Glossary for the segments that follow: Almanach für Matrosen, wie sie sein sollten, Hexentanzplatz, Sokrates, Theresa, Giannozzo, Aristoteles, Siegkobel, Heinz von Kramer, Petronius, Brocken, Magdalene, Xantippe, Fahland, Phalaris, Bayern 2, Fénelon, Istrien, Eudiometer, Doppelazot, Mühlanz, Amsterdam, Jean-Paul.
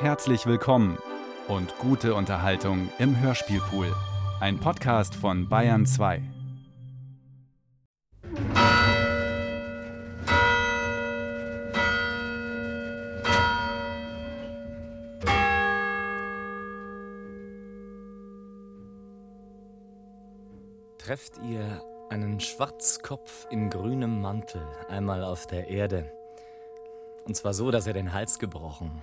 Herzlich willkommen und gute Unterhaltung im Hörspielpool. Ein Podcast von Bayern 2. Trefft ihr einen Schwarzkopf in grünem Mantel einmal auf der Erde, und zwar so, dass er den Hals gebrochen.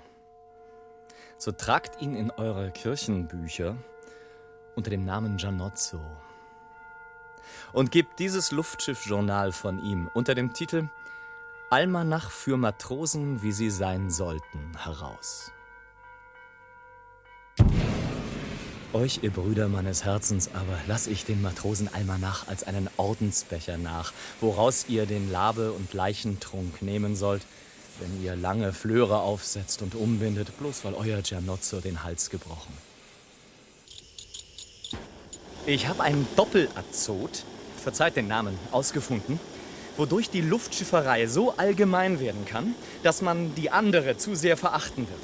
So tragt ihn in eure Kirchenbücher unter dem Namen Giannozzo und gebt dieses Luftschiffjournal von ihm unter dem Titel Almanach für Matrosen, wie sie sein sollten, heraus. Euch, ihr Brüder meines Herzens, aber lasse ich den Matrosenalmanach als einen Ordensbecher nach, woraus ihr den Labe- und Leichentrunk nehmen sollt, wenn ihr lange Flöre aufsetzt und umbindet, bloß weil euer Giannozzo den Hals gebrochen. Ich habe einen Doppelazot, verzeiht den Namen, ausgefunden, wodurch die Luftschifferei so allgemein werden kann, dass man die andere zu sehr verachten wird.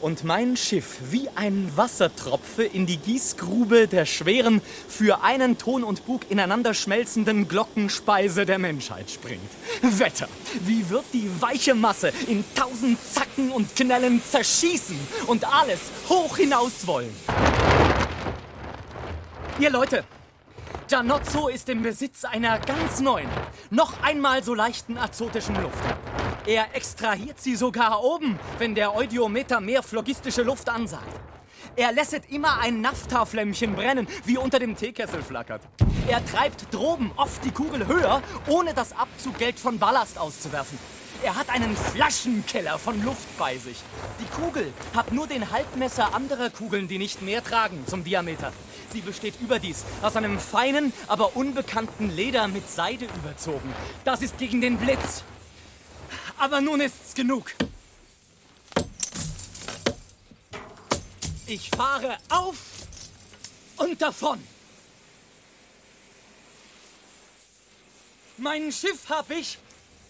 Und mein Schiff wie ein Wassertropfe in die Gießgrube der schweren, für einen Ton und Bug ineinander schmelzenden Glockenspeise der Menschheit springt. Wetter, wie wird die weiche Masse in 1000 Zacken und Knellen zerschießen und alles hoch hinaus wollen. Ihr Leute, Giannozzo ist im Besitz einer ganz neuen, noch einmal so leichten azotischen Luft. Er extrahiert sie sogar oben, wenn der Eudiometer mehr phlogistische Luft ansagt. Er lässet immer ein Naphtaflämmchen brennen, wie unter dem Teekessel flackert. Er treibt droben oft die Kugel höher, ohne das Abzuggeld von Ballast auszuwerfen. Er hat einen Flaschenkeller von Luft bei sich. Die Kugel hat nur den Halbmesser anderer Kugeln, die nicht mehr tragen, zum Diameter. Sie besteht überdies aus einem feinen, aber unbekannten Leder mit Seide überzogen. Das ist gegen den Blitz. Aber nun ist's genug. Ich fahre auf und davon. Mein Schiff hab ich,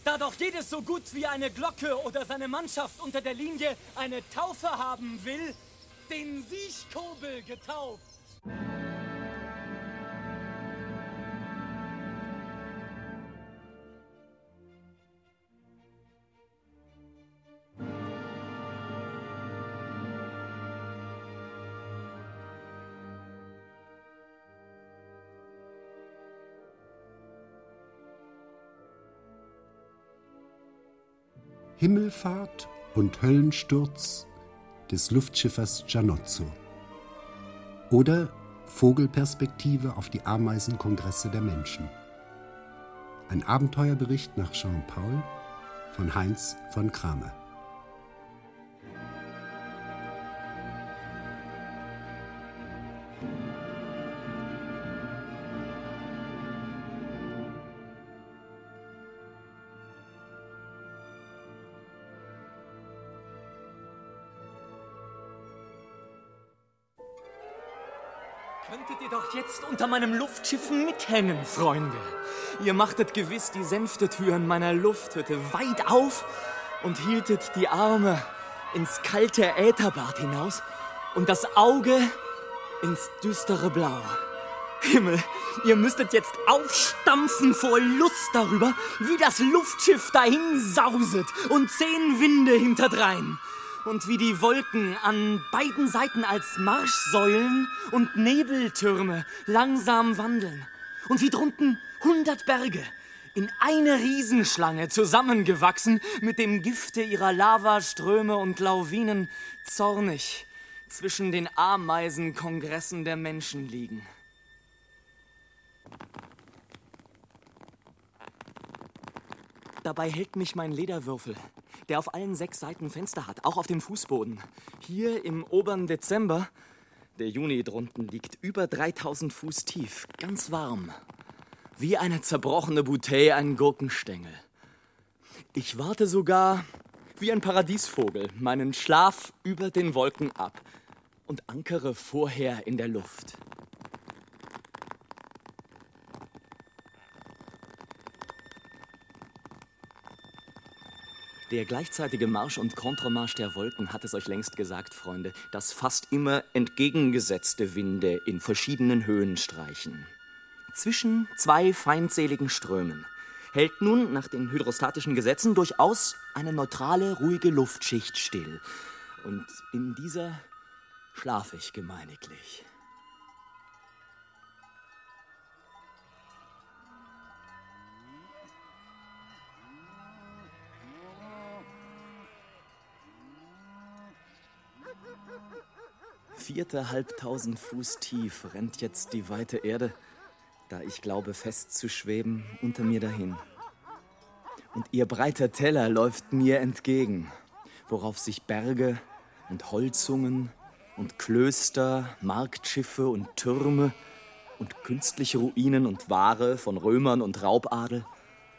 da doch jedes so gut wie eine Glocke oder seine Mannschaft unter der Linie eine Taufe haben will, den Siegkobel getauft. Himmelfahrt und Höllensturz des Luftschiffers Giannozzo oder Vogelperspektive auf die Ameisenkongresse der Menschen. Ein Abenteuerbericht nach Jean-Paul von Heinz von Kramer. Könntet ihr doch jetzt unter meinem Luftschiff mithängen, Freunde. Ihr machtet gewiss die Sänftetüren meiner Lufthütte weit auf und hieltet die Arme ins kalte Ätherbad hinaus und das Auge ins düstere Blau. Himmel, ihr müsstet jetzt aufstampfen vor Lust darüber, wie das Luftschiff dahin sauset und 10 Winde hinterdrein. Und wie die Wolken an beiden Seiten als Marschsäulen und Nebeltürme langsam wandeln. Und wie drunten 100 Berge in eine Riesenschlange zusammengewachsen, mit dem Gifte ihrer Lavaströme und Lawinen zornig zwischen den Ameisenkongressen der Menschen liegen. Dabei hält mich mein Lederwürfel, der auf allen 6 Seiten Fenster hat, auch auf dem Fußboden. Hier im oberen Dezember, der Juni drunten liegt, über 3000 Fuß tief, ganz warm. Wie eine zerbrochene Bouteille, ein Gurkenstängel. Ich warte sogar, wie ein Paradiesvogel, meinen Schlaf über den Wolken ab und ankere vorher in der Luft. Der gleichzeitige Marsch und Kontramarsch der Wolken hat es euch längst gesagt, Freunde, dass fast immer entgegengesetzte Winde in verschiedenen Höhen streichen. Zwischen zwei feindseligen Strömen hält nun nach den hydrostatischen Gesetzen durchaus eine neutrale, ruhige Luftschicht still. Und in dieser schlafe ich gemeiniglich. Vierte 4.500 Fuß tief rennt jetzt die weite Erde, da ich glaube fest zu schweben, unter mir dahin. Und ihr breiter Teller läuft mir entgegen, worauf sich Berge und Holzungen und Klöster, Marktschiffe und Türme und künstliche Ruinen und Ware von Römern und Raubadel,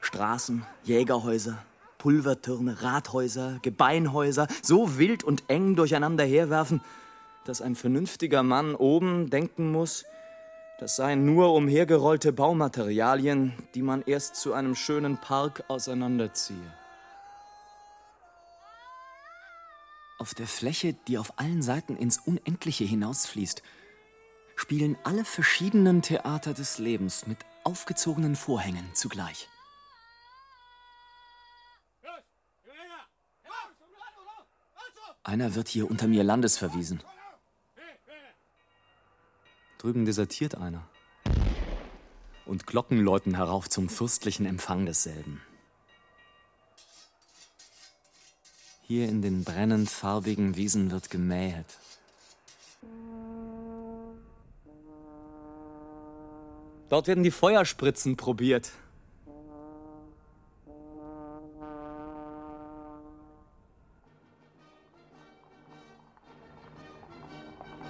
Straßen, Jägerhäuser, Pulvertürme, Rathäuser, Gebeinhäuser so wild und eng durcheinander herwerfen, dass ein vernünftiger Mann oben denken muss, das seien nur umhergerollte Baumaterialien, die man erst zu einem schönen Park auseinanderziehe. Auf der Fläche, die auf allen Seiten ins Unendliche hinausfließt, spielen alle verschiedenen Theater des Lebens mit aufgezogenen Vorhängen zugleich. Einer wird hier unter mir landesverwiesen. Drüben desertiert einer. Und Glocken läuten herauf zum fürstlichen Empfang desselben. Hier in den brennend farbigen Wiesen wird gemäht. Dort werden die Feuerspritzen probiert.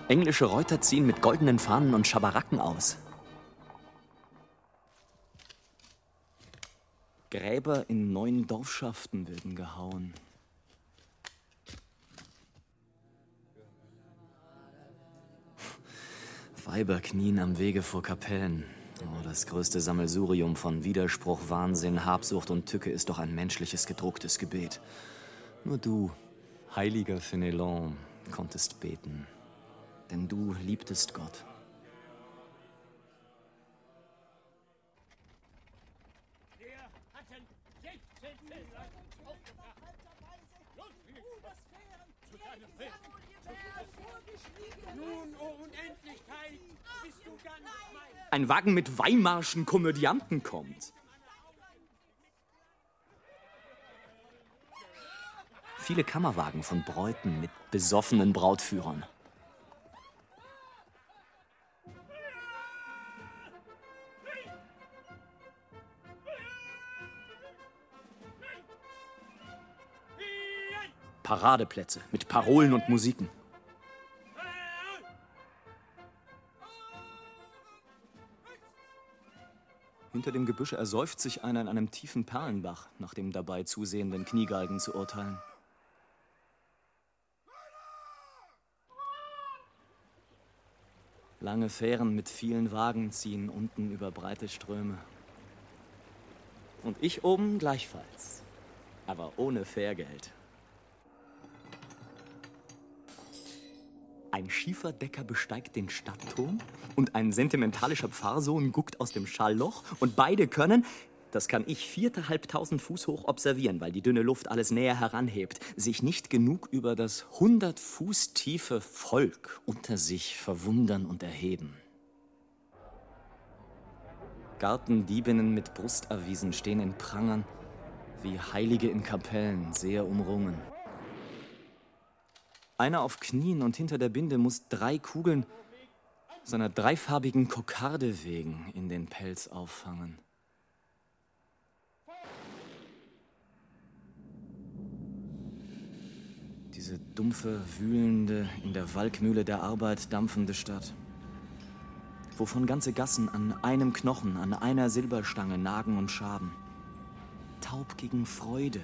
Englische Reuter ziehen mit goldenen Fahnen und Schabaracken aus. Gräber in neuen Dorfschaften werden gehauen. Weiber knien am Wege vor Kapellen. Oh, das größte Sammelsurium von Widerspruch, Wahnsinn, Habsucht und Tücke ist doch ein menschliches, gedrucktes Gebet. Nur du, heiliger Fénelon, konntest beten. Denn du liebtest Gott. Ein Wagen mit weimarschen Komödianten kommt. Viele Kammerwagen von Bräuten mit besoffenen Brautführern. Paradeplätze mit Parolen und Musiken. Hinter dem Gebüsch ersäuft sich einer in einem tiefen Perlenbach, nach dem dabei zusehenden Kniegeigen zu urteilen. Lange Fähren mit vielen Wagen ziehen unten über breite Ströme. Und ich oben gleichfalls, aber ohne Fährgeld. Ein Schieferdecker besteigt den Stadtturm und ein sentimentalischer Pfarrsohn guckt aus dem Schallloch. Und beide können, das kann ich 4.500 Fuß hoch observieren, weil die dünne Luft alles näher heranhebt, sich nicht genug über das 100 Fuß tiefe Volk unter sich verwundern und erheben. Gartendiebinnen mit Brustavisen stehen in Prangern, wie Heilige in Kapellen, sehr umrungen. Einer auf Knien und hinter der Binde muss 3 Kugeln seiner dreifarbigen Kokarde wegen in den Pelz auffangen. Diese dumpfe, wühlende, in der Walkmühle der Arbeit dampfende Stadt, wovon ganze Gassen an einem Knochen, an einer Silberstange nagen und schaben, taub gegen Freude.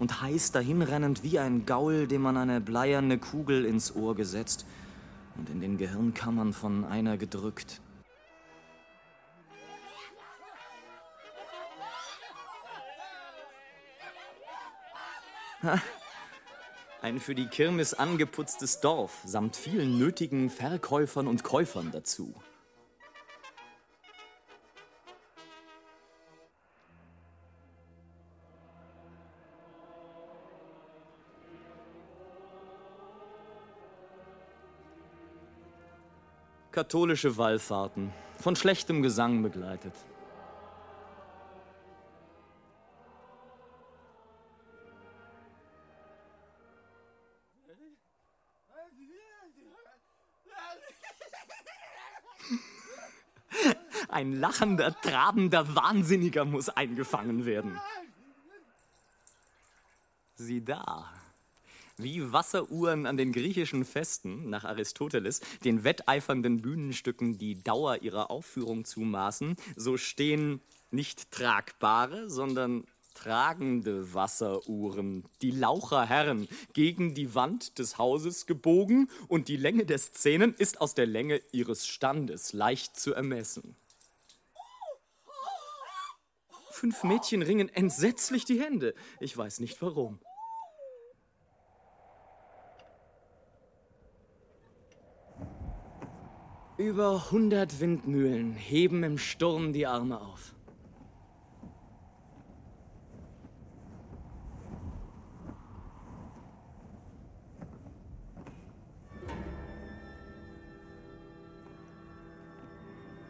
Und heiß dahinrennend wie ein Gaul, dem man eine bleierne Kugel ins Ohr gesetzt und in den Gehirnkammern von einer gedrückt. Ein für die Kirmes angeputztes Dorf, samt vielen nötigen Verkäufern und Käufern dazu. Katholische Wallfahrten, von schlechtem Gesang begleitet. Ein lachender, trabender Wahnsinniger muss eingefangen werden. Sieh da. Wie Wasseruhren an den griechischen Festen, nach Aristoteles, den wetteifernden Bühnenstücken die Dauer ihrer Aufführung zumaßen, so stehen nicht tragbare, sondern tragende Wasseruhren, die Laucherherren, gegen die Wand des Hauses gebogen, und die Länge der Szenen ist aus der Länge ihres Standes leicht zu ermessen. 5 Mädchen ringen entsetzlich die Hände. Ich weiß nicht warum. Über 100 Windmühlen heben im Sturm die Arme auf.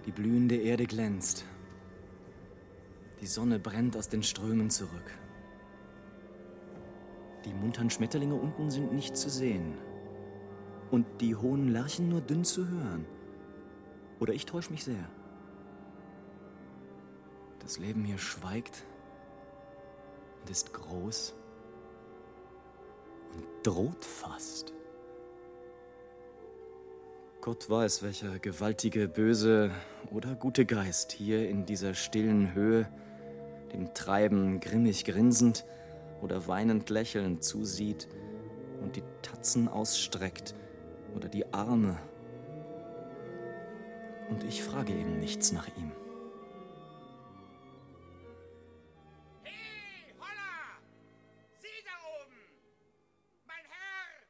Die blühende Erde glänzt. Die Sonne brennt aus den Strömen zurück. Die muntern Schmetterlinge unten sind nicht zu sehen. Und die hohen Lerchen nur dünn zu hören. Oder ich täusche mich sehr. Das Leben hier schweigt und ist groß und droht fast. Gott weiß, welcher gewaltige, böse oder gute Geist hier in dieser stillen Höhe, dem Treiben grimmig grinsend oder weinend lächelnd zusieht und die Tatzen ausstreckt oder die Arme. Und ich frage eben nichts nach ihm. Hey, holla! Sie da oben! Mein Herr!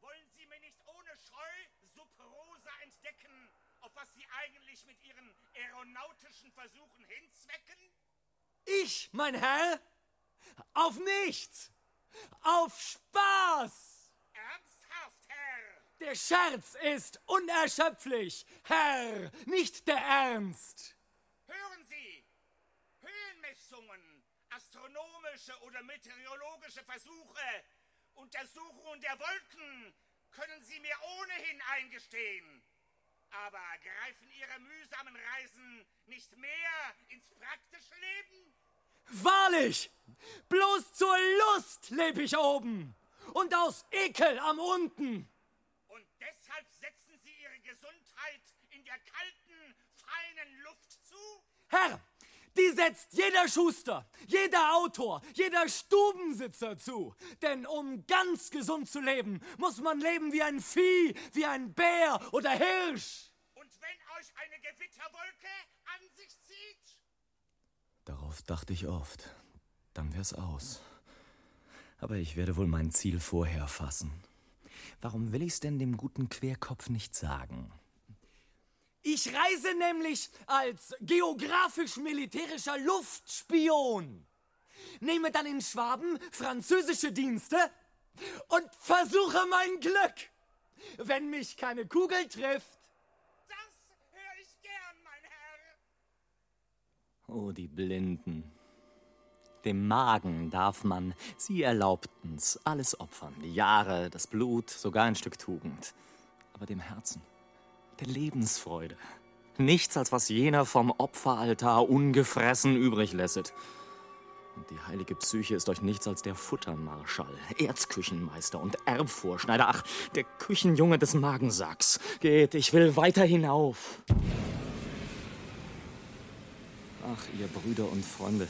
Wollen Sie mir nicht ohne Scheu subrosa entdecken, auf was Sie eigentlich mit Ihren aeronautischen Versuchen hinzwecken? Ich, mein Herr? Auf nichts! Auf Spaß! Ernsthaft, Herr! Der Scherz ist unerschöpflich, Herr, nicht der Ernst. Hören Sie, Höhenmessungen, astronomische oder meteorologische Versuche, Untersuchungen der Wolken können Sie mir ohnehin eingestehen. Aber greifen Ihre mühsamen Reisen nicht mehr ins praktische Leben? Wahrlich, bloß zur Lust lebe ich oben und aus Ekel am unten. Deshalb setzen Sie Ihre Gesundheit in der kalten, feinen Luft zu? Herr, die setzt jeder Schuster, jeder Autor, jeder Stubensitzer zu. Denn um ganz gesund zu leben, muss man leben wie ein Vieh, wie ein Bär oder Hirsch. Und wenn euch eine Gewitterwolke an sich zieht? Darauf dachte ich oft. Dann wär's aus. Aber ich werde wohl mein Ziel vorher fassen. Warum will ich's denn dem guten Querkopf nicht sagen? Ich reise nämlich als geografisch-militärischer Luftspion, nehme dann in Schwaben französische Dienste und versuche mein Glück, wenn mich keine Kugel trifft. Das höre ich gern, mein Herr. Oh, die Blinden. Dem Magen darf man, sie erlaubten's, alles opfern. Die Jahre, das Blut, sogar ein Stück Tugend. Aber dem Herzen, der Lebensfreude, nichts als was jener vom Opferaltar ungefressen übrig lässet. Und die heilige Psyche ist euch nichts als der Futtermarschall, Erzküchenmeister und Erbvorschneider. Ach, der Küchenjunge des Magensacks. Geht, ich will weiter hinauf. Ach, ihr Brüder und Freunde.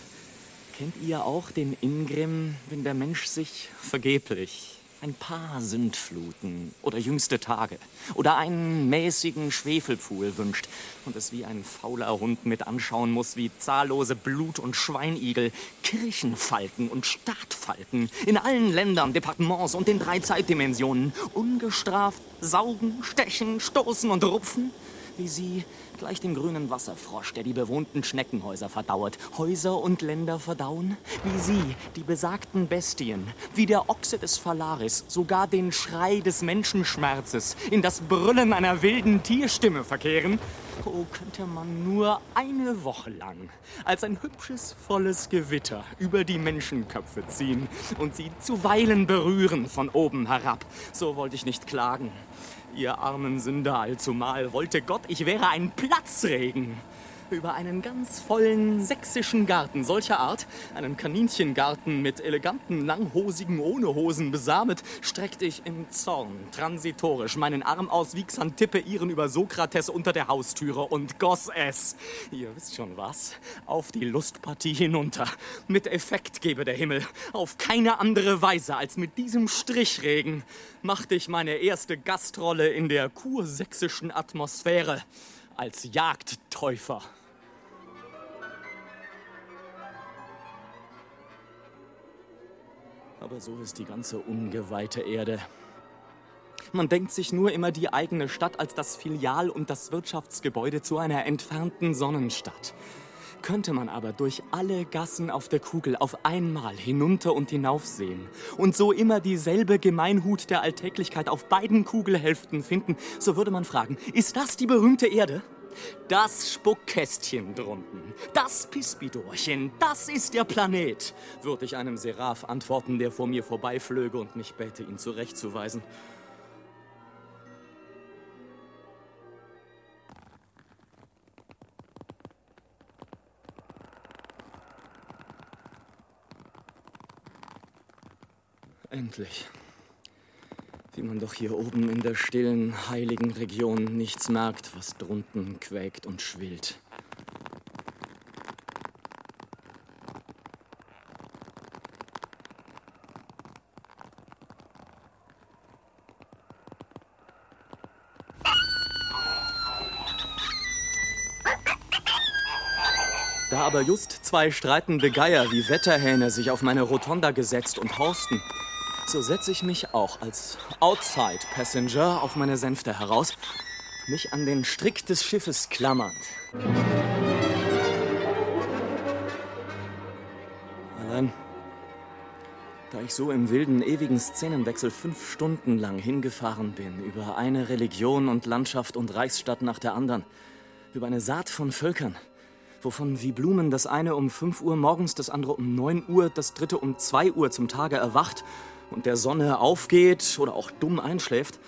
Kennt ihr auch den Ingrimm, wenn der Mensch sich vergeblich Ein paar Sintfluten oder jüngste Tage oder einen mäßigen Schwefelpfuhl wünscht und es wie ein fauler Hund mit anschauen muss, wie zahllose Blut- und Schweinigel, Kirchenfalken und Staatfalken in allen Ländern, Departements und den 3 Zeitdimensionen ungestraft saugen, stechen, stoßen und rupfen, wie sie gleich dem grünen Wasserfrosch, der die bewohnten Schneckenhäuser verdauert, Häuser und Länder verdauen, wie sie, die besagten Bestien, wie der Ochse des Phalaris, sogar den Schrei des Menschenschmerzes in das Brüllen einer wilden Tierstimme verkehren. Oh, könnte man nur eine Woche lang als ein hübsches, volles Gewitter über die Menschenköpfe ziehen und sie zuweilen berühren von oben herab. So wollte ich nicht klagen. Ihr armen Sünder allzumal, wollte Gott, ich wäre ein Platzregen. Über einen ganz vollen sächsischen Garten solcher Art, einen Kaninchengarten mit eleganten, langhosigen, ohne Hosen besamet, streckte ich im Zorn transitorisch meinen Arm aus, wie Xantippe ihren über Sokrates unter der Haustüre und goss es, ihr wisst schon was, auf die Lustpartie hinunter. Mit Effekt gebe der Himmel, auf keine andere Weise als mit diesem Strichregen machte ich meine erste Gastrolle in der kursächsischen Atmosphäre. Als Jagdtäufer. Aber so ist die ganze ungeweihte Erde. Man denkt sich nur immer die eigene Stadt als das Filial und das Wirtschaftsgebäude zu einer entfernten Sonnenstadt. Könnte man aber durch alle Gassen auf der Kugel auf einmal hinunter und hinauf sehen und so immer dieselbe Gemeinhut der Alltäglichkeit auf beiden Kugelhälften finden, so würde man fragen, ist das die berühmte Erde? Das Spuckkästchen drunten, das Pispidorchen, das ist der Planet, würde ich einem Seraph antworten, der vor mir vorbeiflöge und mich bäte, ihn zurechtzuweisen. Endlich, wie man doch hier oben in der stillen, heiligen Region nichts merkt, was drunten quäkt und schwillt. Da aber just 2 streitende Geier wie Wetterhähne sich auf meine Rotonda gesetzt und hausten, so setze ich mich auch als Outside-Passenger auf meine Sänfte heraus, mich an den Strick des Schiffes klammernd. Allein, da ich so im wilden, ewigen Szenenwechsel 5 Stunden lang hingefahren bin, über eine Religion und Landschaft und Reichsstadt nach der anderen, über eine Saat von Völkern, wovon wie Blumen das eine um 5 Uhr morgens, das andere um 9 Uhr, das dritte um 2 Uhr zum Tage erwacht und der Sonne aufgeht oder auch dumm einschläft,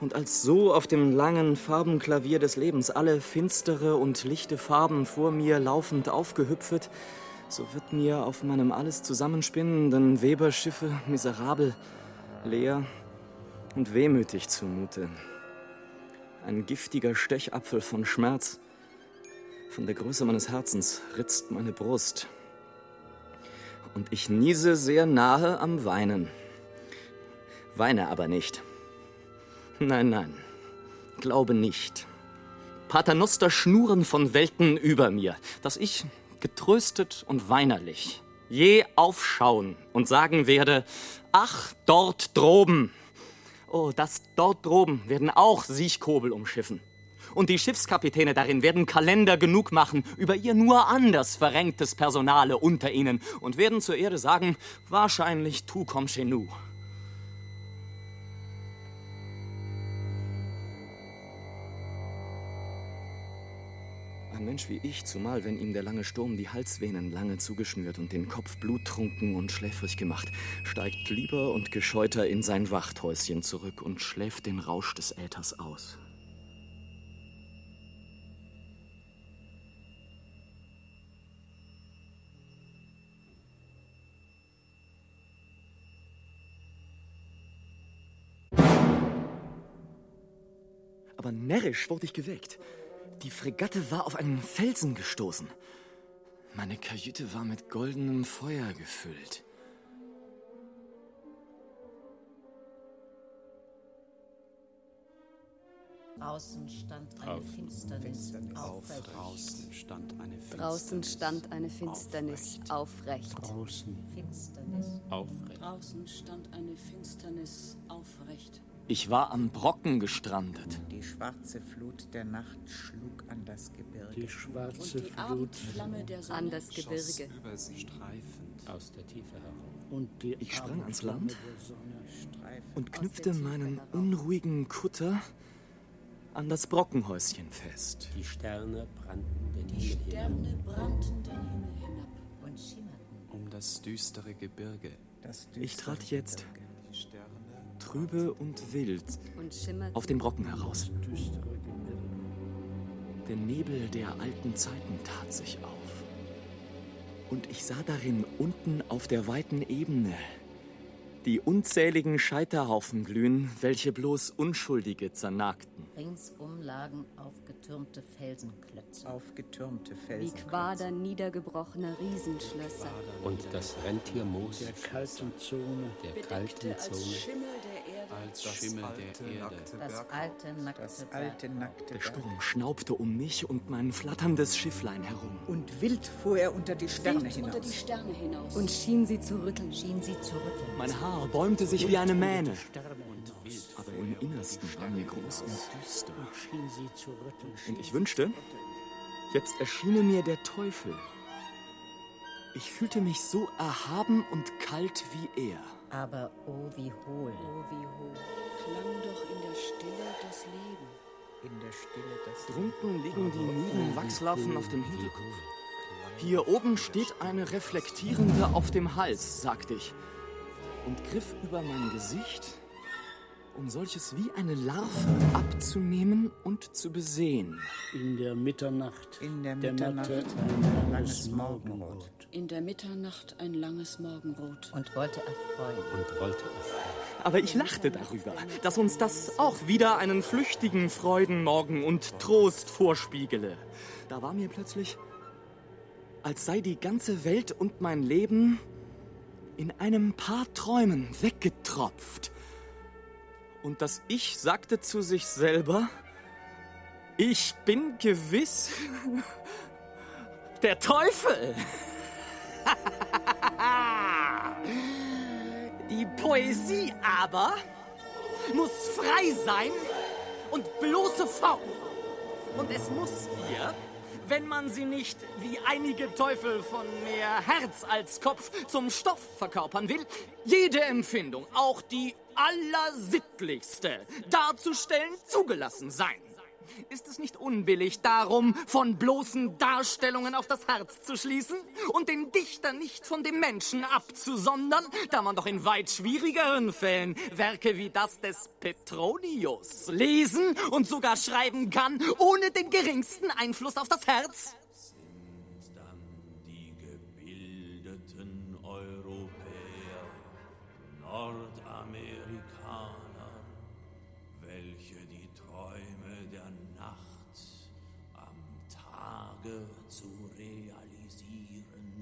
und als so auf dem langen Farbenklavier des Lebens alle finstere und lichte Farben vor mir laufend aufgehüpft, so wird mir auf meinem alles zusammenspinnenden Weberschiffe miserabel, leer und wehmütig zumute. Ein giftiger Stechapfel von Schmerz, von der Größe meines Herzens, ritzt meine Brust. Und ich niese sehr nahe am Weinen. Weine aber nicht. Nein, nein. Glaube nicht. Paternoster schnuren von Welten über mir, dass ich, getröstet und weinerlich, je aufschauen und sagen werde, ach, dort droben. Oh, das dort droben werden auch Siegkobel umschiffen. Und die Schiffskapitäne darin werden Kalender genug machen über ihr nur anders verrenktes Personale unter ihnen und werden zur Erde sagen, wahrscheinlich tout comme chez nous. Ein Mensch wie ich, zumal wenn ihm der lange Sturm die Halsvenen lange zugeschnürt und den Kopf bluttrunken und schläfrig gemacht, steigt lieber und gescheuter in sein Wachthäuschen zurück und schläft den Rausch des Äthers aus. Aber närrisch wurde ich geweckt. Die Fregatte war auf einen Felsen gestoßen. Meine Kajüte war mit goldenem Feuer gefüllt. Außen stand eine Finsternis aufrecht. Draußen stand eine Finsternis aufrecht. Draußen stand eine Finsternis aufrecht. Ich war am Brocken gestrandet. Die schwarze Flut der Nacht schlug an das Gebirge. Die schwarze und die Abendflamme der Sonne an das Gebirge über sie streifend aus der Tiefe herauf. Und die ich sprang ans Land und knüpfte meinen unruhigen Kutter an das Brockenhäuschen fest. Die Sterne brannten den Himmel hinab und schimmerten um das düstere Gebirge. Ich trat jetzt trübe und wild auf den Brocken heraus. Der Nebel der alten Zeiten tat sich auf. Und ich sah darin unten auf der weiten Ebene die unzähligen Scheiterhaufen glühen, welche bloß Unschuldige zernagten. Ringsum lagen aufgetürmte Felsenklötze. Wie Quader niedergebrochener Riesenschlösser. Und das Rentiermoos der kalten Zone. Als Schimmel der Erde. Das alte, nackte Berg. Der Sturm schnaubte um mich und mein flatterndes Schifflein herum. Und wild fuhr er unter die Sterne hinaus. Und schien sie zu rütteln. Mein Haar bäumte sich wie eine Mähne. Aber im Innersten war mir groß und düster. Und ich wünschte, jetzt erschiene mir der Teufel. Ich fühlte mich so erhaben und kalt wie er. Aber oh wie hohl. Klang doch in der Stille das Leben. Trunken liegen die müden Wachslaffen auf dem Hinterkopf. Hier oben steht eine reflektierende auf dem Hals, sagte ich, und griff über mein Gesicht, um solches wie eine Larve abzunehmen und zu besehen. In der Mitternacht ein langes Morgenrot. Und wollte erfreuen. Aber ich lachte darüber, dass uns das auch wieder einen flüchtigen Freudenmorgen und Trost vorspiegele. Da war mir plötzlich, als sei die ganze Welt und mein Leben in einem paar Träumen weggetropft. Und das Ich sagte zu sich selber, ich bin gewiss der Teufel. Die Poesie aber muss frei sein und bloße Form. Und es muss ihr, wenn man sie nicht, wie einige Teufel von mehr Herz als Kopf, zum Stoff verkörpern will, jede Empfindung, auch die allersittlichste, darzustellen zugelassen sein. Ist es nicht unbillig darum, von bloßen Darstellungen auf das Herz zu schließen und den Dichter nicht von dem Menschen abzusondern, da man doch in weit schwierigeren Fällen Werke wie das des Petronius lesen und sogar schreiben kann, ohne den geringsten Einfluss auf das Herz? Sind dann die gebildeten Europäer, Nordamerikaner, welche die Träume der Nacht am Tage zu realisieren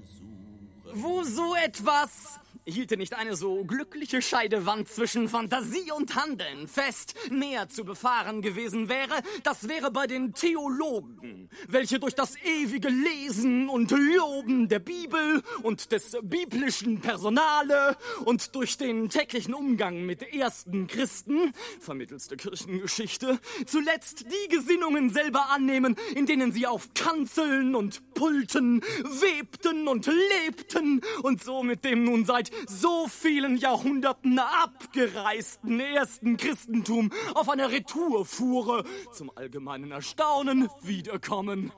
suchen. Wo so etwas hielte nicht eine so glückliche Scheidewand zwischen Fantasie und Handeln fest näher zu befahren gewesen wäre, das wäre bei den Theologen, welche durch das ewige Lesen und Loben der Bibel und des biblischen Personale und durch den täglichen Umgang mit ersten Christen, vermittels der Kirchengeschichte, zuletzt die Gesinnungen selber annehmen, in denen sie auf Kanzeln und Pulten webten und lebten und so mit dem nun seit so vielen Jahrhunderten abgereisten ersten Christentum auf einer Retourfuhre zum allgemeinen Erstaunen wiederkommen.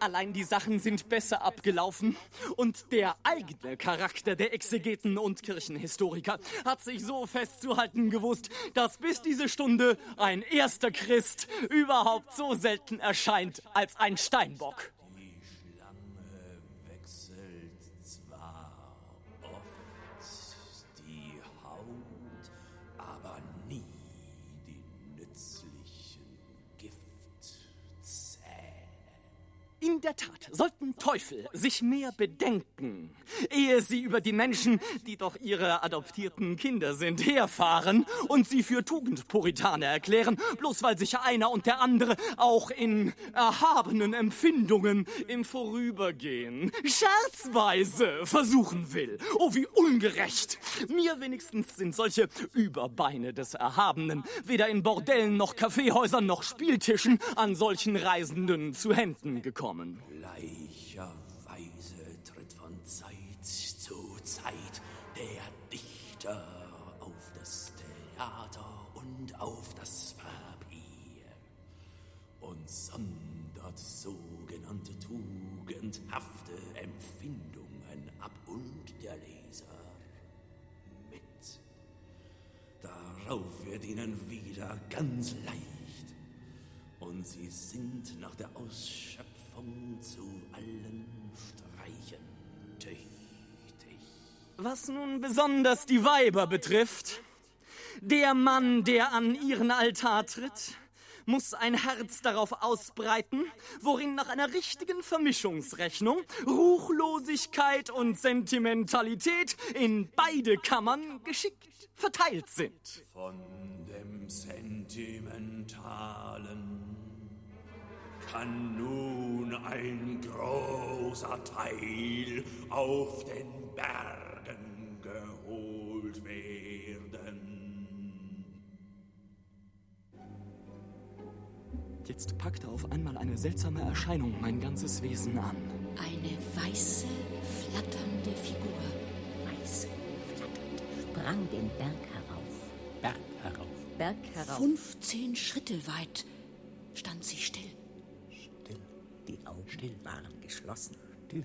Allein die Sachen sind besser abgelaufen und der eigene Charakter der Exegeten und Kirchenhistoriker hat sich so festzuhalten gewusst, dass bis diese Stunde ein erster Christ überhaupt so selten erscheint als ein Steinbock. In der Tat sollten Teufel sich mehr bedenken, ehe sie über die Menschen, die doch ihre adoptierten Kinder sind, herfahren und sie für Tugendpuritaner erklären, bloß weil sich einer und der andere auch in erhabenen Empfindungen im Vorübergehen scherzweise versuchen will. Oh, wie ungerecht! Mir wenigstens sind solche Überbeine des Erhabenen weder in Bordellen noch Kaffeehäusern noch Spieltischen an solchen Reisenden zu Händen gekommen. Gleicherweise tritt von Zeit zu Zeit der Dichter auf das Theater und auf das Papier und sondert sogenannte tugendhafte Empfindungen ab und der Leser mit. Darauf wird ihnen wieder ganz leicht und sie sind nach der Ausschöpfung zu allen Streichen tüchtig. Was nun besonders die Weiber betrifft, der Mann, der an ihren Altar tritt, muss ein Herz darauf ausbreiten, worin nach einer richtigen Vermischungsrechnung Ruchlosigkeit und Sentimentalität in beide Kammern geschickt verteilt sind. Von dem Sentimentalen kann nun ein großer Teil auf den Bergen geholt werden. Jetzt packte auf einmal eine seltsame Erscheinung mein ganzes Wesen an. Eine weiße, flatternde Figur. Weiß, flatternd, sprang den Berg herauf. 15 Schritte weit stand sie still. Die Augen waren geschlossen.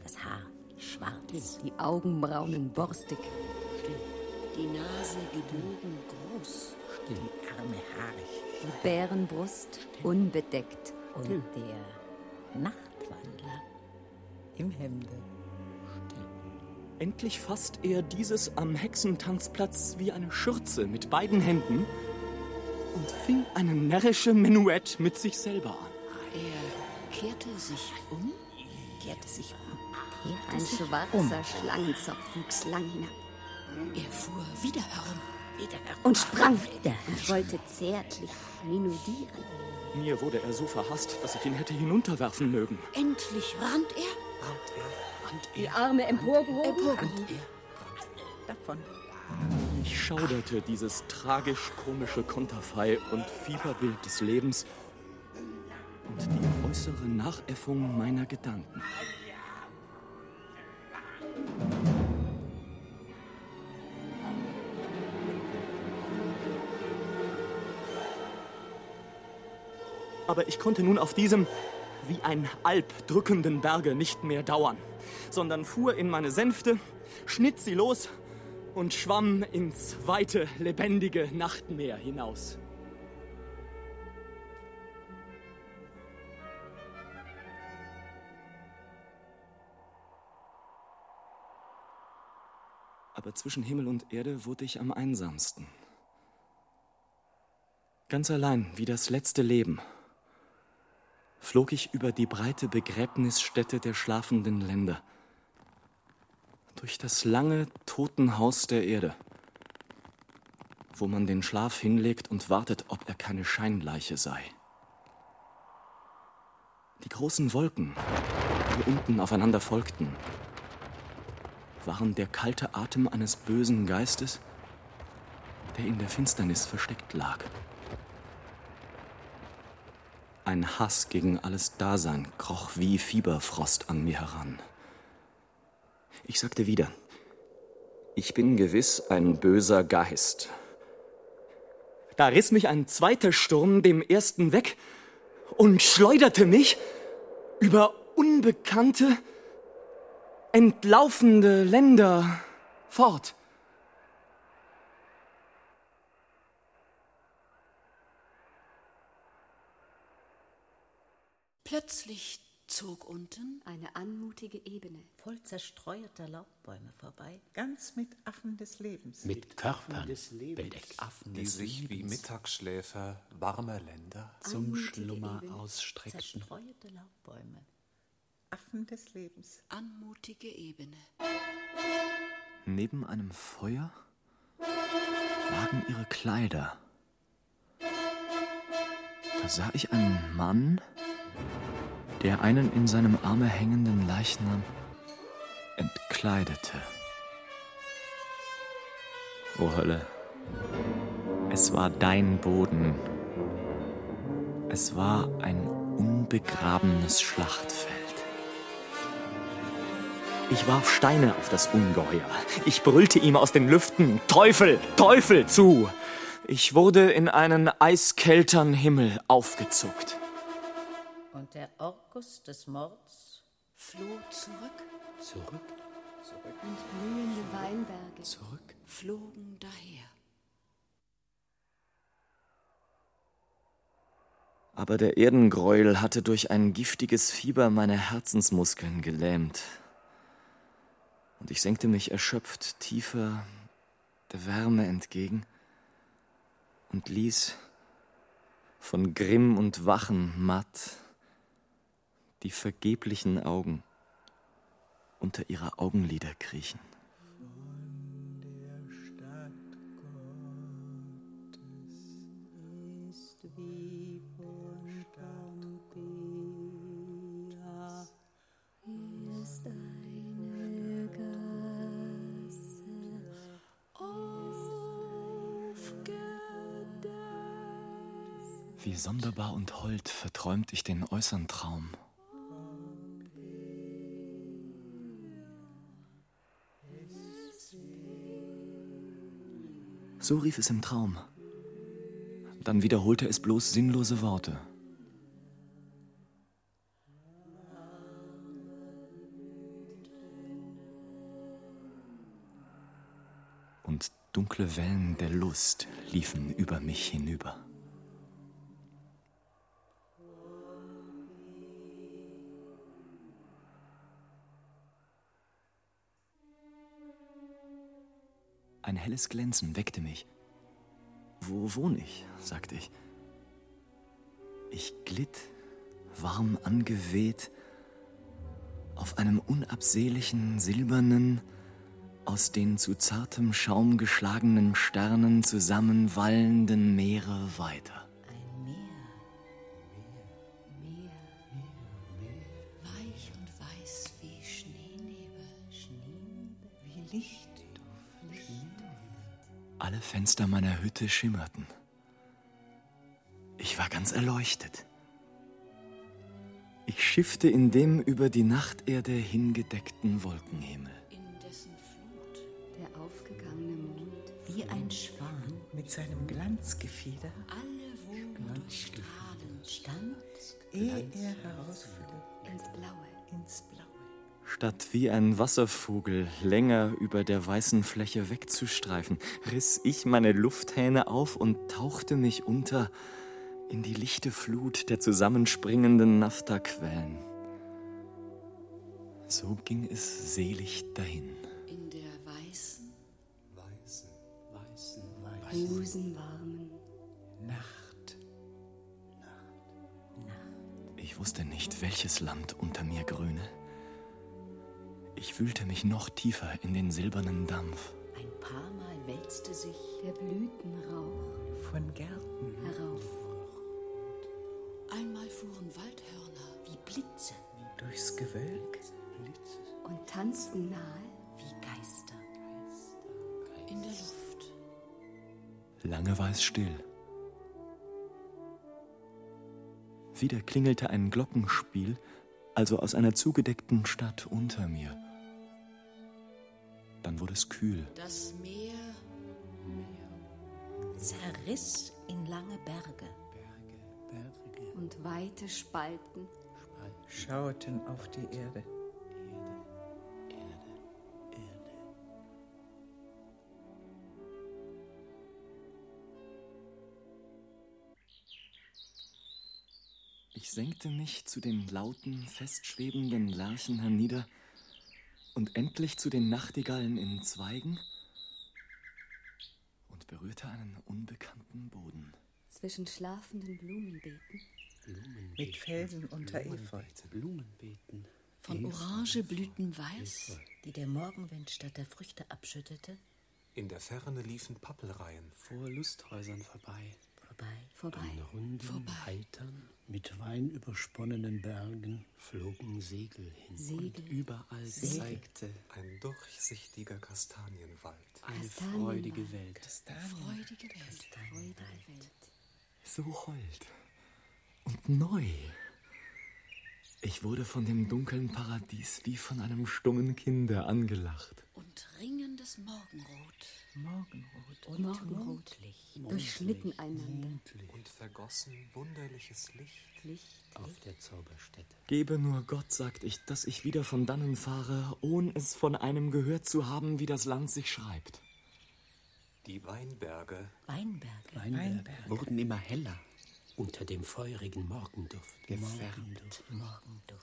Das Haar schwarz. Die Augenbraunen borstig. Die Nase gebogen groß. Die Arme haarig. Die Bärenbrust unbedeckt. Und der Nachtwandler im Hemde. Endlich fasst er dieses am Hexentanzplatz wie eine Schürze mit beiden Händen und fing eine närrische Menuett mit sich selber an. Er kehrte sich um. Ein schwarzer Schlangenzopf wuchs lang hinab. Er fuhr wieder herum. Und sprang wieder, wollte zärtlich minodieren. Mir wurde er so verhasst, dass ich ihn hätte hinunterwerfen mögen. Endlich rannt er. Die Arme emporgehoben. Davon. Ich schauderte dieses tragisch-komische Konterfei und Fieberbild des Lebens und die äußere Nachäffung meiner Gedanken. Aber ich konnte nun auf diesem, wie ein Alp drückenden Berge nicht mehr dauern, sondern fuhr in meine Sänfte, schnitt sie los und schwamm ins weite, lebendige Nachtmeer hinaus. Aber zwischen Himmel und Erde wurde ich am einsamsten. Ganz allein, wie das letzte Leben, flog ich über die breite Begräbnisstätte der schlafenden Länder, durch das lange Totenhaus der Erde, wo man den Schlaf hinlegt und wartet, ob er keine Scheinleiche sei. Die großen Wolken, die unten aufeinander folgten, waren der kalte Atem eines bösen Geistes, der in der Finsternis versteckt lag. Ein Hass gegen alles Dasein kroch wie Fieberfrost an mir heran. Ich sagte wieder, ich bin gewiss ein böser Geist. Da riss mich ein zweiter Sturm dem ersten weg und schleuderte mich über unbekannte, entlaufende Länder fort. Plötzlich zog unten eine anmutige Ebene voll zerstreuter Laubbäume vorbei, ganz mit Affen des Lebens. Mit Körpern bedeckt, die sich wie Mittagsschläfer warmer Länder zum Schlummer ausstreckten. Zerstreuerte Laubbäume, Affen des Lebens. Anmutige Ebene. Neben einem Feuer lagen ihre Kleider. Da sah ich einen Mann, der einen in seinem Arme hängenden Leichnam entkleidete. O Hölle, es war dein Boden. Es war ein unbegrabenes Schlachtfeld. Ich warf Steine auf das Ungeheuer. Ich brüllte ihm aus den Lüften: Teufel, Teufel zu! Ich wurde in einen eiskältern Himmel aufgezuckt. Und der Orkus des Mords floh zurück. Zurück? Zurück. Und blühende Weinberge. Zurück. Flogen daher. Aber der Erdengräuel hatte durch ein giftiges Fieber meine Herzensmuskeln gelähmt. Und ich senkte mich erschöpft tiefer der Wärme entgegen und ließ, von Grimm und Wachen matt, die vergeblichen Augen unter ihre Augenlider kriechen. Wie sonderbar und hold verträumt ich den äußeren Traum. So rief es im Traum. Dann wiederholte es bloß sinnlose Worte. Und dunkle Wellen der Lust liefen über mich hinüber. Ein helles Glänzen weckte mich. Wo wohne ich? Sagte ich. Ich glitt, warm angeweht, auf einem unabsehlichen, silbernen, aus den zu zartem Schaum geschlagenen Sternen zusammenwallenden Meere weiter. Ein Meer, weich und weiß wie Schneenebel, wie Licht. Alle Fenster meiner Hütte schimmerten. Ich war ganz erleuchtet. Ich schiffte in dem über die Nachterde hingedeckten Wolkenhimmel. In dessen Flut der aufgegangene Mond wie ein Schwan mit seinem Glanzgefieder alle Wogen durchstrahlend stand, ehe er herausfüllte ins Blaue. Statt wie ein Wasservogel länger über der weißen Fläche wegzustreifen, riss ich meine Lufthähne auf und tauchte mich unter in die lichte Flut der zusammenspringenden Naphthaquellen. So ging es selig dahin. In der weißen, rosenwarmen Nacht. Ich wusste nicht, welches Land unter mir grüne. Ich wühlte mich noch tiefer in den silbernen Dampf. Ein paar Mal wälzte sich der Blütenrauch von Gärten herauf. Einmal fuhren Waldhörner wie Blitze durchs Gewölk und tanzten nahe wie Geister in der Luft. Lange war es still. Wieder klingelte ein Glockenspiel, also aus einer zugedeckten Stadt unter mir. Dann wurde es kühl. Das Meer zerriss in lange Berge. Und weite Spalten schauten auf die Erde. Ich senkte mich zu den lauten, festschwebenden Lerchen hernieder und endlich zu den Nachtigallen in Zweigen und berührte einen unbekannten Boden. Zwischen schlafenden Blumenbeeten. Mit Felsen unter Efeu. von Orangeblüten weiß, die der Morgenwind statt der Früchte abschüttete. In der Ferne liefen Pappelreihen vor Lusthäusern vorbei. An runden Heitern mit Wein übersponnenen Bergen flogen Segel hin. Und überall zeigte ein durchsichtiger Kastanienwald. Eine freudige Welt. So hold und neu. Ich wurde von dem dunklen Paradies wie von einem stummen Kinde angelacht. Und ringendes Morgenrot und Mondlicht durchschnitten einander. Und vergossen wunderliches Licht auf der Zauberstätte. Gebe nur Gott, sagt ich, dass ich wieder von dannen fahre, ohne es von einem gehört zu haben, wie das Land sich schreibt. Die Weinberge wurden immer heller. Unter dem feurigen Morgenduft gefärbt.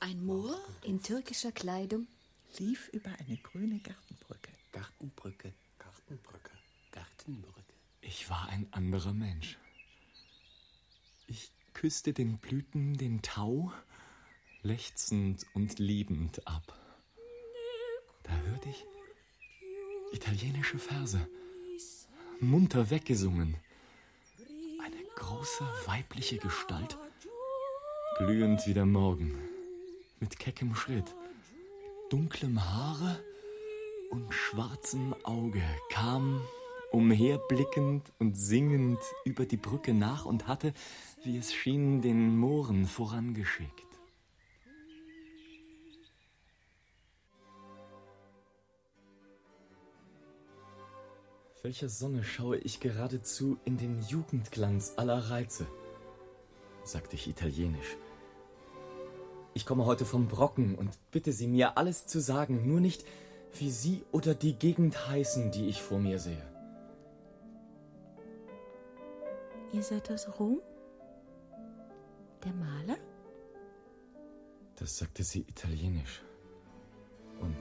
Ein Moor in türkischer Kleidung lief über eine grüne Gartenbrücke. Ich war ein anderer Mensch. Ich küsste den Blüten den Tau lechzend und liebend ab. Da hörte ich italienische Verse, munter weggesungen. Große weibliche Gestalt, glühend wie der Morgen, mit keckem Schritt, dunklem Haare und schwarzem Auge, kam umherblickend und singend über die Brücke nach und hatte, wie es schien, den Mooren vorangeschickt. Welcher Sonne schaue ich geradezu in den Jugendglanz aller Reize, sagte ich italienisch. Ich komme heute vom Brocken und bitte Sie, mir alles zu sagen, nur nicht, wie Sie oder die Gegend heißen, die ich vor mir sehe. Ihr seid aus Rom? Der Maler? Das sagte sie italienisch. Und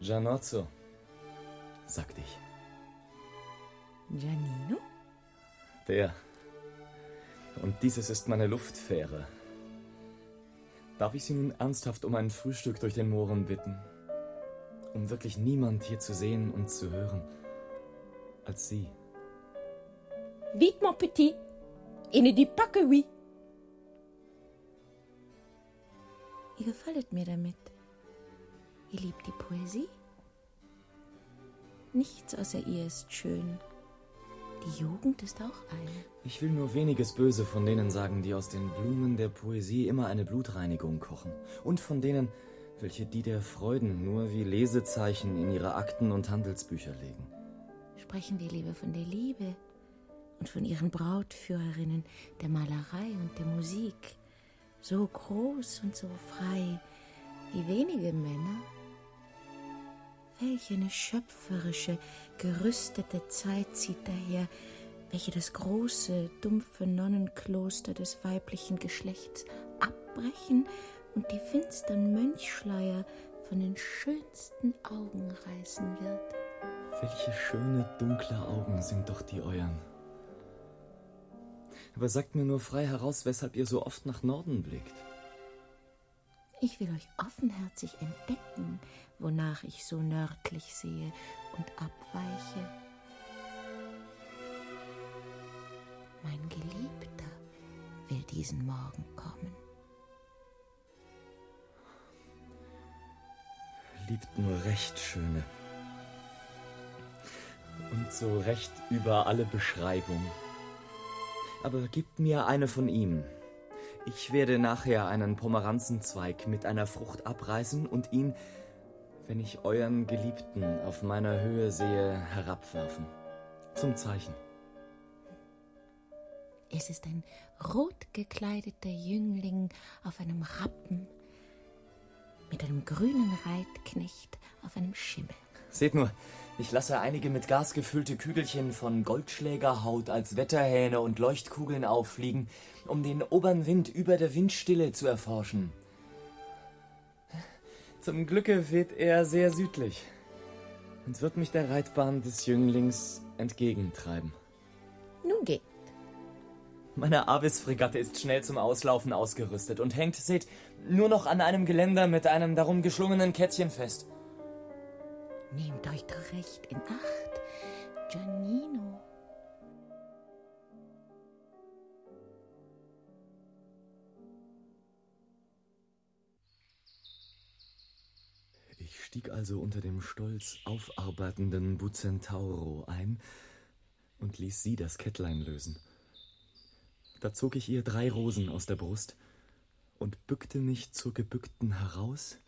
Gianozzo, sagte ich. Giannino? Der. Und dieses ist meine Luftfähre. Darf ich Sie nun ernsthaft um ein Frühstück durch den Mooren bitten? Um wirklich niemand hier zu sehen und zu hören als Sie. Vite, mon petit, et ne dis pas que oui. Ihr gefallet mir damit. Ihr liebt die Poesie. Nichts außer ihr ist schön. Die Jugend ist auch eine. Ich will nur weniges Böse von denen sagen, die aus den Blumen der Poesie immer eine Blutreinigung kochen. Und von denen, welche die der Freuden nur wie Lesezeichen in ihre Akten und Handelsbücher legen. Sprechen wir lieber von der Liebe und von ihren Brautführerinnen, der Malerei und der Musik. So groß und so frei, wie wenige Männer. Welch eine schöpferische, gerüstete Zeit zieht daher, welche das große, dumpfe Nonnenkloster des weiblichen Geschlechts abbrechen und die finstern Mönchschleier von den schönsten Augen reißen wird. Welche schöne, dunkle Augen sind doch die euren. Aber sagt mir nur frei heraus, weshalb ihr so oft nach Norden blickt. Ich will euch offenherzig entdecken, wonach ich so nördlich sehe und abweiche. Mein Geliebter will diesen Morgen kommen. Liebt nur recht, Schöne. Und so recht über alle Beschreibung. Aber gebt mir eine von ihm. Ich werde nachher einen Pomeranzenzweig mit einer Frucht abreißen und ihn, wenn ich euren Geliebten auf meiner Höhe sehe, herabwerfen. Zum Zeichen. Es ist ein rot gekleideter Jüngling auf einem Rappen mit einem grünen Reitknecht auf einem Schimmel. Seht nur, ich lasse einige mit Gas gefüllte Kügelchen von Goldschlägerhaut als Wetterhähne und Leuchtkugeln auffliegen, um den oberen Wind über der Windstille zu erforschen. Zum Glücke weht er sehr südlich und wird mich der Reitbahn des Jünglings entgegentreiben. Nun geht. Meine Avis-Fregatte ist schnell zum Auslaufen ausgerüstet und hängt, seht, nur noch an einem Geländer mit einem darum geschlungenen Kettchen fest. Nehmt euch doch recht in Acht, Giannino. Ich stieg also unter dem stolz aufarbeitenden Bucentauro ein und ließ sie das Kettlein lösen. Da zog ich ihr 3 Rosen aus der Brust und bückte mich zur Gebückten heraus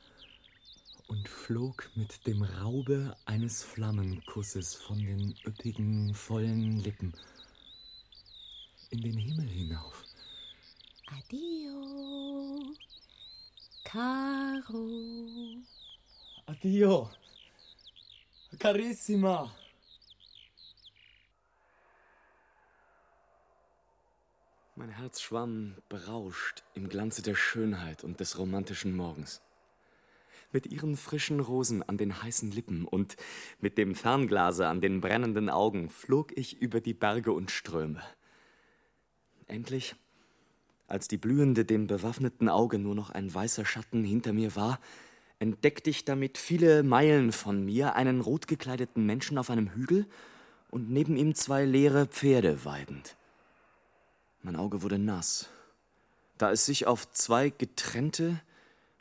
und flog mit dem Raube eines Flammenkusses von den üppigen, vollen Lippen in den Himmel hinauf. Addio, caro. Addio, carissima. Mein Herz schwamm berauscht im Glanze der Schönheit und des romantischen Morgens. Mit ihren frischen Rosen an den heißen Lippen und mit dem Fernglas an den brennenden Augen flog ich über die Berge und Ströme. Endlich, als die Blühende dem bewaffneten Auge nur noch ein weißer Schatten hinter mir war, entdeckte ich damit viele Meilen von mir einen rotgekleideten Menschen auf einem Hügel und neben ihm 2 leere Pferde weidend. Mein Auge wurde nass, da es sich auf 2 getrennte,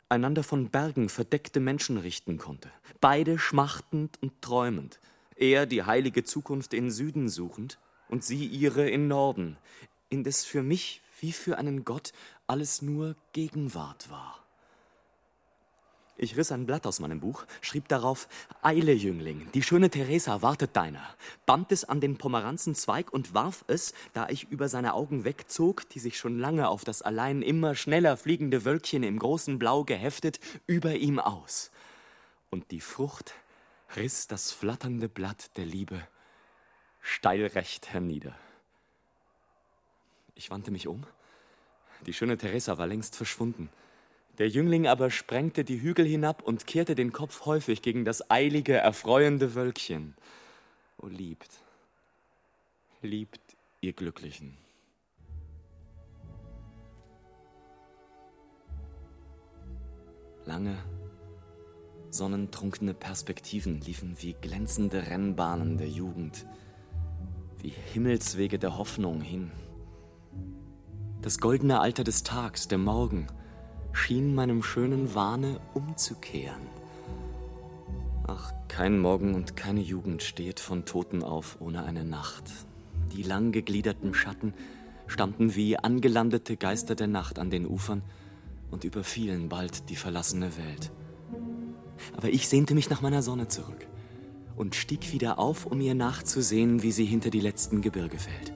einander von Bergen verdeckte Menschen richten konnte. Beide schmachtend und träumend. Er die heilige Zukunft in Süden suchend und sie ihre in Norden, indes für mich wie für einen Gott alles nur Gegenwart war. Ich riss ein Blatt aus meinem Buch, schrieb darauf: Eile, Jüngling, die schöne Theresa wartet deiner. Band es an den Pomeranzenzweig und warf es, da ich über seine Augen wegzog, die sich schon lange auf das allein immer schneller fliegende Wölkchen im großen Blau geheftet, über ihm aus. Und die Frucht riss das flatternde Blatt der Liebe steilrecht hernieder. Ich wandte mich um. Die schöne Theresa war längst verschwunden. Der Jüngling aber sprengte die Hügel hinab und kehrte den Kopf häufig gegen das eilige, erfreuende Wölkchen. O liebt, liebt ihr Glücklichen. Lange, sonnentrunkene Perspektiven liefen wie glänzende Rennbahnen der Jugend, wie Himmelswege der Hoffnung hin. Das goldene Alter des Tags, der Morgen, schien meinem schönen Wahne umzukehren. Ach, kein Morgen und keine Jugend steht von Toten auf ohne eine Nacht. Die lang gegliederten Schatten stammten wie angelandete Geister der Nacht an den Ufern und überfielen bald die verlassene Welt. Aber ich sehnte mich nach meiner Sonne zurück und stieg wieder auf, um ihr nachzusehen, wie sie hinter die letzten Gebirge fällt.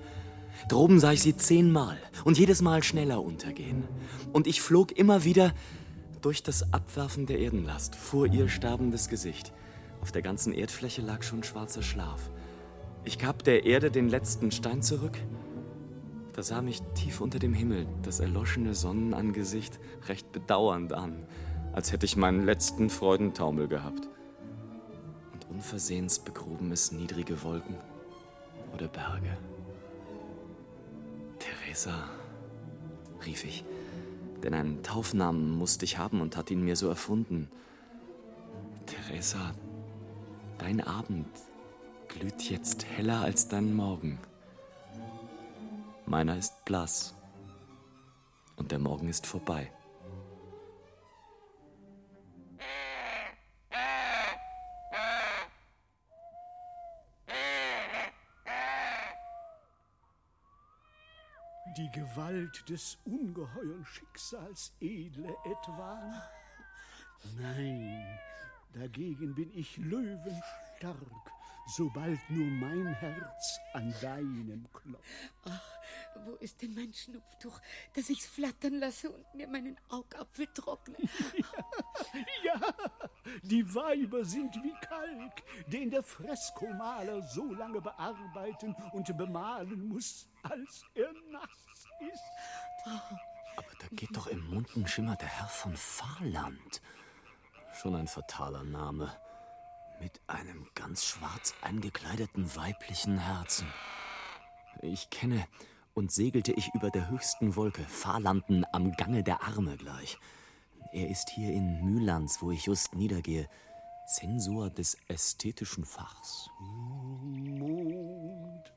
Droben sah ich sie 10-mal und jedes Mal schneller untergehen. Und ich flog immer wieder durch das Abwerfen der Erdenlast, vor ihr sterbendes Gesicht. Auf der ganzen Erdfläche lag schon schwarzer Schlaf. Ich gab der Erde den letzten Stein zurück. Da sah mich tief unter dem Himmel das erloschene Sonnenangesicht recht bedauernd an, als hätte ich meinen letzten Freudentaumel gehabt. Und unversehens begruben es niedrige Wolken oder Berge. Theresa, rief ich, denn einen Taufnamen musste ich haben und hatte ihn mir so erfunden. Theresa, dein Abend glüht jetzt heller als dein Morgen. Meiner ist blass und der Morgen ist vorbei. Die Gewalt des ungeheuren Schicksals, edle Etwan? Nein, dagegen bin ich löwenstark, sobald nur mein Herz an deinem klopft. Ach, wo ist denn mein Schnupftuch, dass ich's flattern lasse und mir meinen Augapfel trockne? Ja, die Weiber sind wie Kalk, den der Freskomaler so lange bearbeiten und bemalen muss, als er nass ist. Aber da geht doch im Mondenschimmer der Herr von Fahland. Schon ein fataler Name. Mit einem ganz schwarz eingekleideten weiblichen Herzen. Ich kenne und segelte ich über der höchsten Wolke, Fahrlanden am Gange der Arme gleich. Er ist hier in Mühlanz, wo ich just niedergehe, Zensor des ästhetischen Fachs. Oh Mond.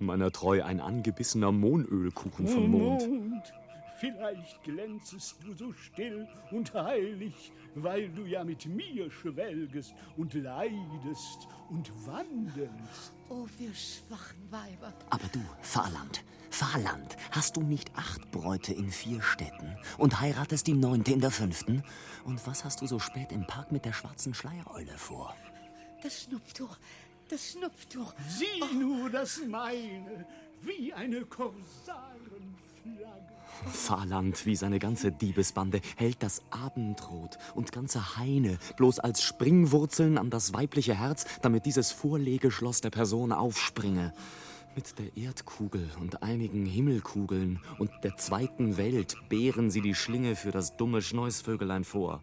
Meiner treu ein angebissener Mohnölkuchen vom Mond. Mond. Vielleicht glänzest du so still und heilig, weil du ja mit mir schwelgest und leidest und wandelst. Oh, wir schwachen Weiber. Aber du, Fahland, hast du nicht 8 Bräute in 4 Städten und heiratest die 9. in der 5.? Und was hast du so spät im Park mit der schwarzen Schleiereule vor? Das Schnupftuch. Sieh nur das meine, wie eine Korsarenflagge. Fahland, wie seine ganze Diebesbande, hält das Abendrot und ganze Haine bloß als Springwurzeln an das weibliche Herz, damit dieses Vorlegeschloss der Person aufspringe. Mit der Erdkugel und einigen Himmelkugeln und der 2. Welt behren sie die Schlinge für das dumme Schnäusvögelein vor.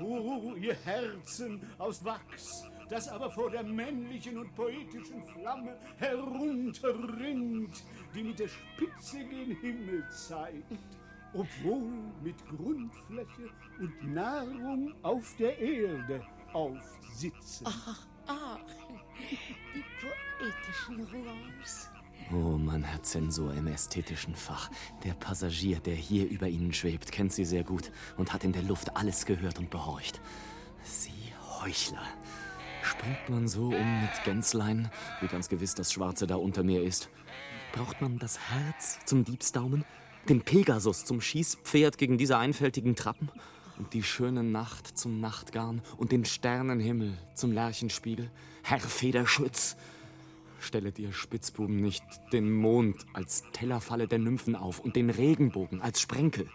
Oh, ihr Herzen aus Wachs, das aber vor der männlichen und poetischen Flamme herunterrinnt, die mit der Spitze gen Himmel zeigt, obwohl mit Grundfläche und Nahrung auf der Erde aufsitzen. Ach, die poetischen Roms. Oh, mein Herr Zensor im ästhetischen Fach. Der Passagier, der hier über Ihnen schwebt, kennt Sie sehr gut und hat in der Luft alles gehört und behorcht. Sie Heuchler. Springt man so um mit Gänslein, wie ganz gewiss das Schwarze da unter mir ist? Braucht man das Herz zum Diebsdaumen, den Pegasus zum Schießpferd gegen diese einfältigen Trappen und die schöne Nacht zum Nachtgarn und den Sternenhimmel zum Lerchenspiegel? Herr Federschütz, stellet ihr Spitzbuben nicht den Mond als Tellerfalle der Nymphen auf und den Regenbogen als Sprenkel?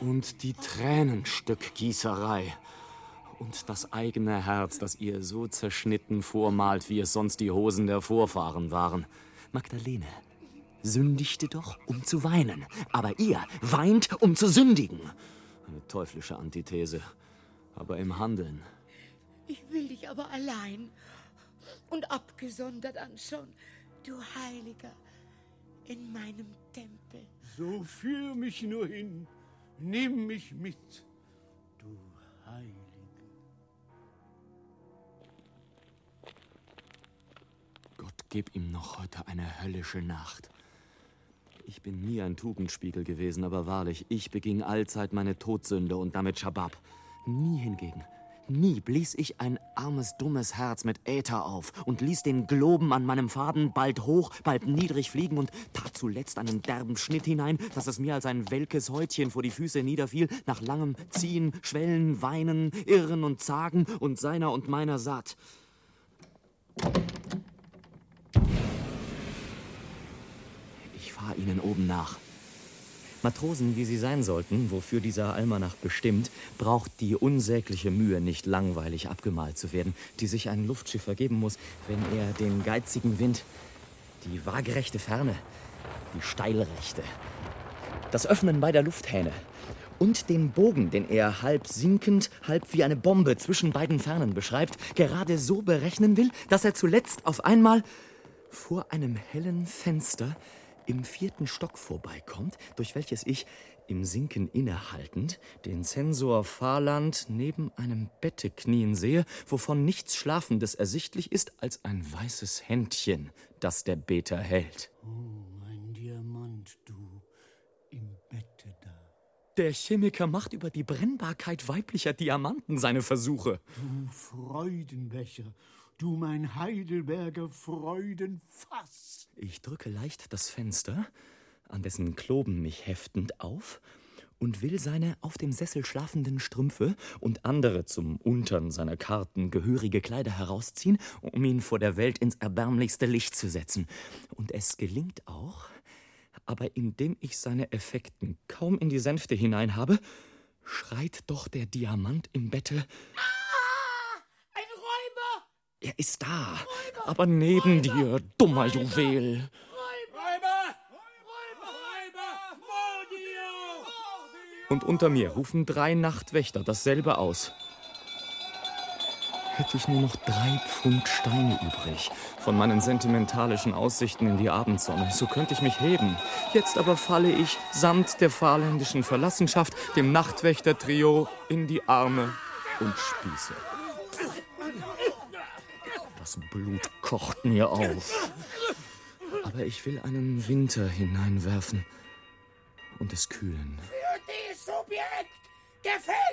Und die Tränenstückgießerei und das eigene Herz, das ihr so zerschnitten vormalt, wie es sonst die Hosen der Vorfahren waren. Magdalene sündigte doch, um zu weinen, aber ihr weint, um zu sündigen. Eine teuflische Antithese, aber im Handeln. Ich will dich aber allein und abgesondert anschauen, du Heiliger, in meinem Tempel. So führ mich nur hin, nimm mich mit, du Heilige. Gott gib ihm noch heute eine höllische Nacht. Ich bin nie ein Tugendspiegel gewesen, aber wahrlich, ich beging allzeit meine Todsünde und damit Schabab. Nie blies ich ein armes, dummes Herz mit Äther auf und ließ den Globen an meinem Faden bald hoch, bald niedrig fliegen und tat zuletzt einen derben Schnitt hinein, dass es mir als ein welkes Häutchen vor die Füße niederfiel, nach langem Ziehen, Schwellen, Weinen, Irren und Zagen und seiner und meiner satt. Ich fahr ihnen oben nach. Matrosen, wie sie sein sollten, wofür dieser Almanach bestimmt, braucht die unsägliche Mühe, nicht langweilig abgemalt zu werden, die sich ein Luftschiffer geben muss, wenn er den geizigen Wind, die waagerechte Ferne, die Steilrechte, das Öffnen beider Lufthähne und den Bogen, den er halb sinkend, halb wie eine Bombe zwischen beiden Fernen beschreibt, gerade so berechnen will, dass er zuletzt auf einmal vor einem hellen Fenster im 4. Stock vorbeikommt, durch welches ich, im Sinken innehaltend, den Zensor Fahland neben einem Bette knien sehe, wovon nichts Schlafendes ersichtlich ist, als ein weißes Händchen, das der Beter hält. Oh, ein Diamant, du, im Bette da. Der Chemiker macht über die Brennbarkeit weiblicher Diamanten seine Versuche. Du Freudenbecher, du mein Heidelberger Freudenfass. Ich drücke leicht das Fenster, an dessen Kloben mich heftend, auf und will seine auf dem Sessel schlafenden Strümpfe und andere zum Untern seiner Karten gehörige Kleider herausziehen, um ihn vor der Welt ins erbärmlichste Licht zu setzen. Und es gelingt auch, aber indem ich seine Effekten kaum in die Sänfte hinein habe, schreit doch der Diamant im Bette: Er ist da, Räuber, aber neben Räuber, dir, dummer Räuber, Juwel. Räuber, Mordio! Und unter mir rufen 3 Nachtwächter dasselbe aus. Hätte ich nur noch 3 Pfund Steine übrig von meinen sentimentalischen Aussichten in die Abendsonne, so könnte ich mich heben. Jetzt aber falle ich samt der fahrländischen Verlassenschaft dem Nachtwächter-Trio in die Arme und Spieße. Das Blut kocht mir auf. Aber ich will einen Winter hineinwerfen und es kühlen. Für die Subjekt gefällt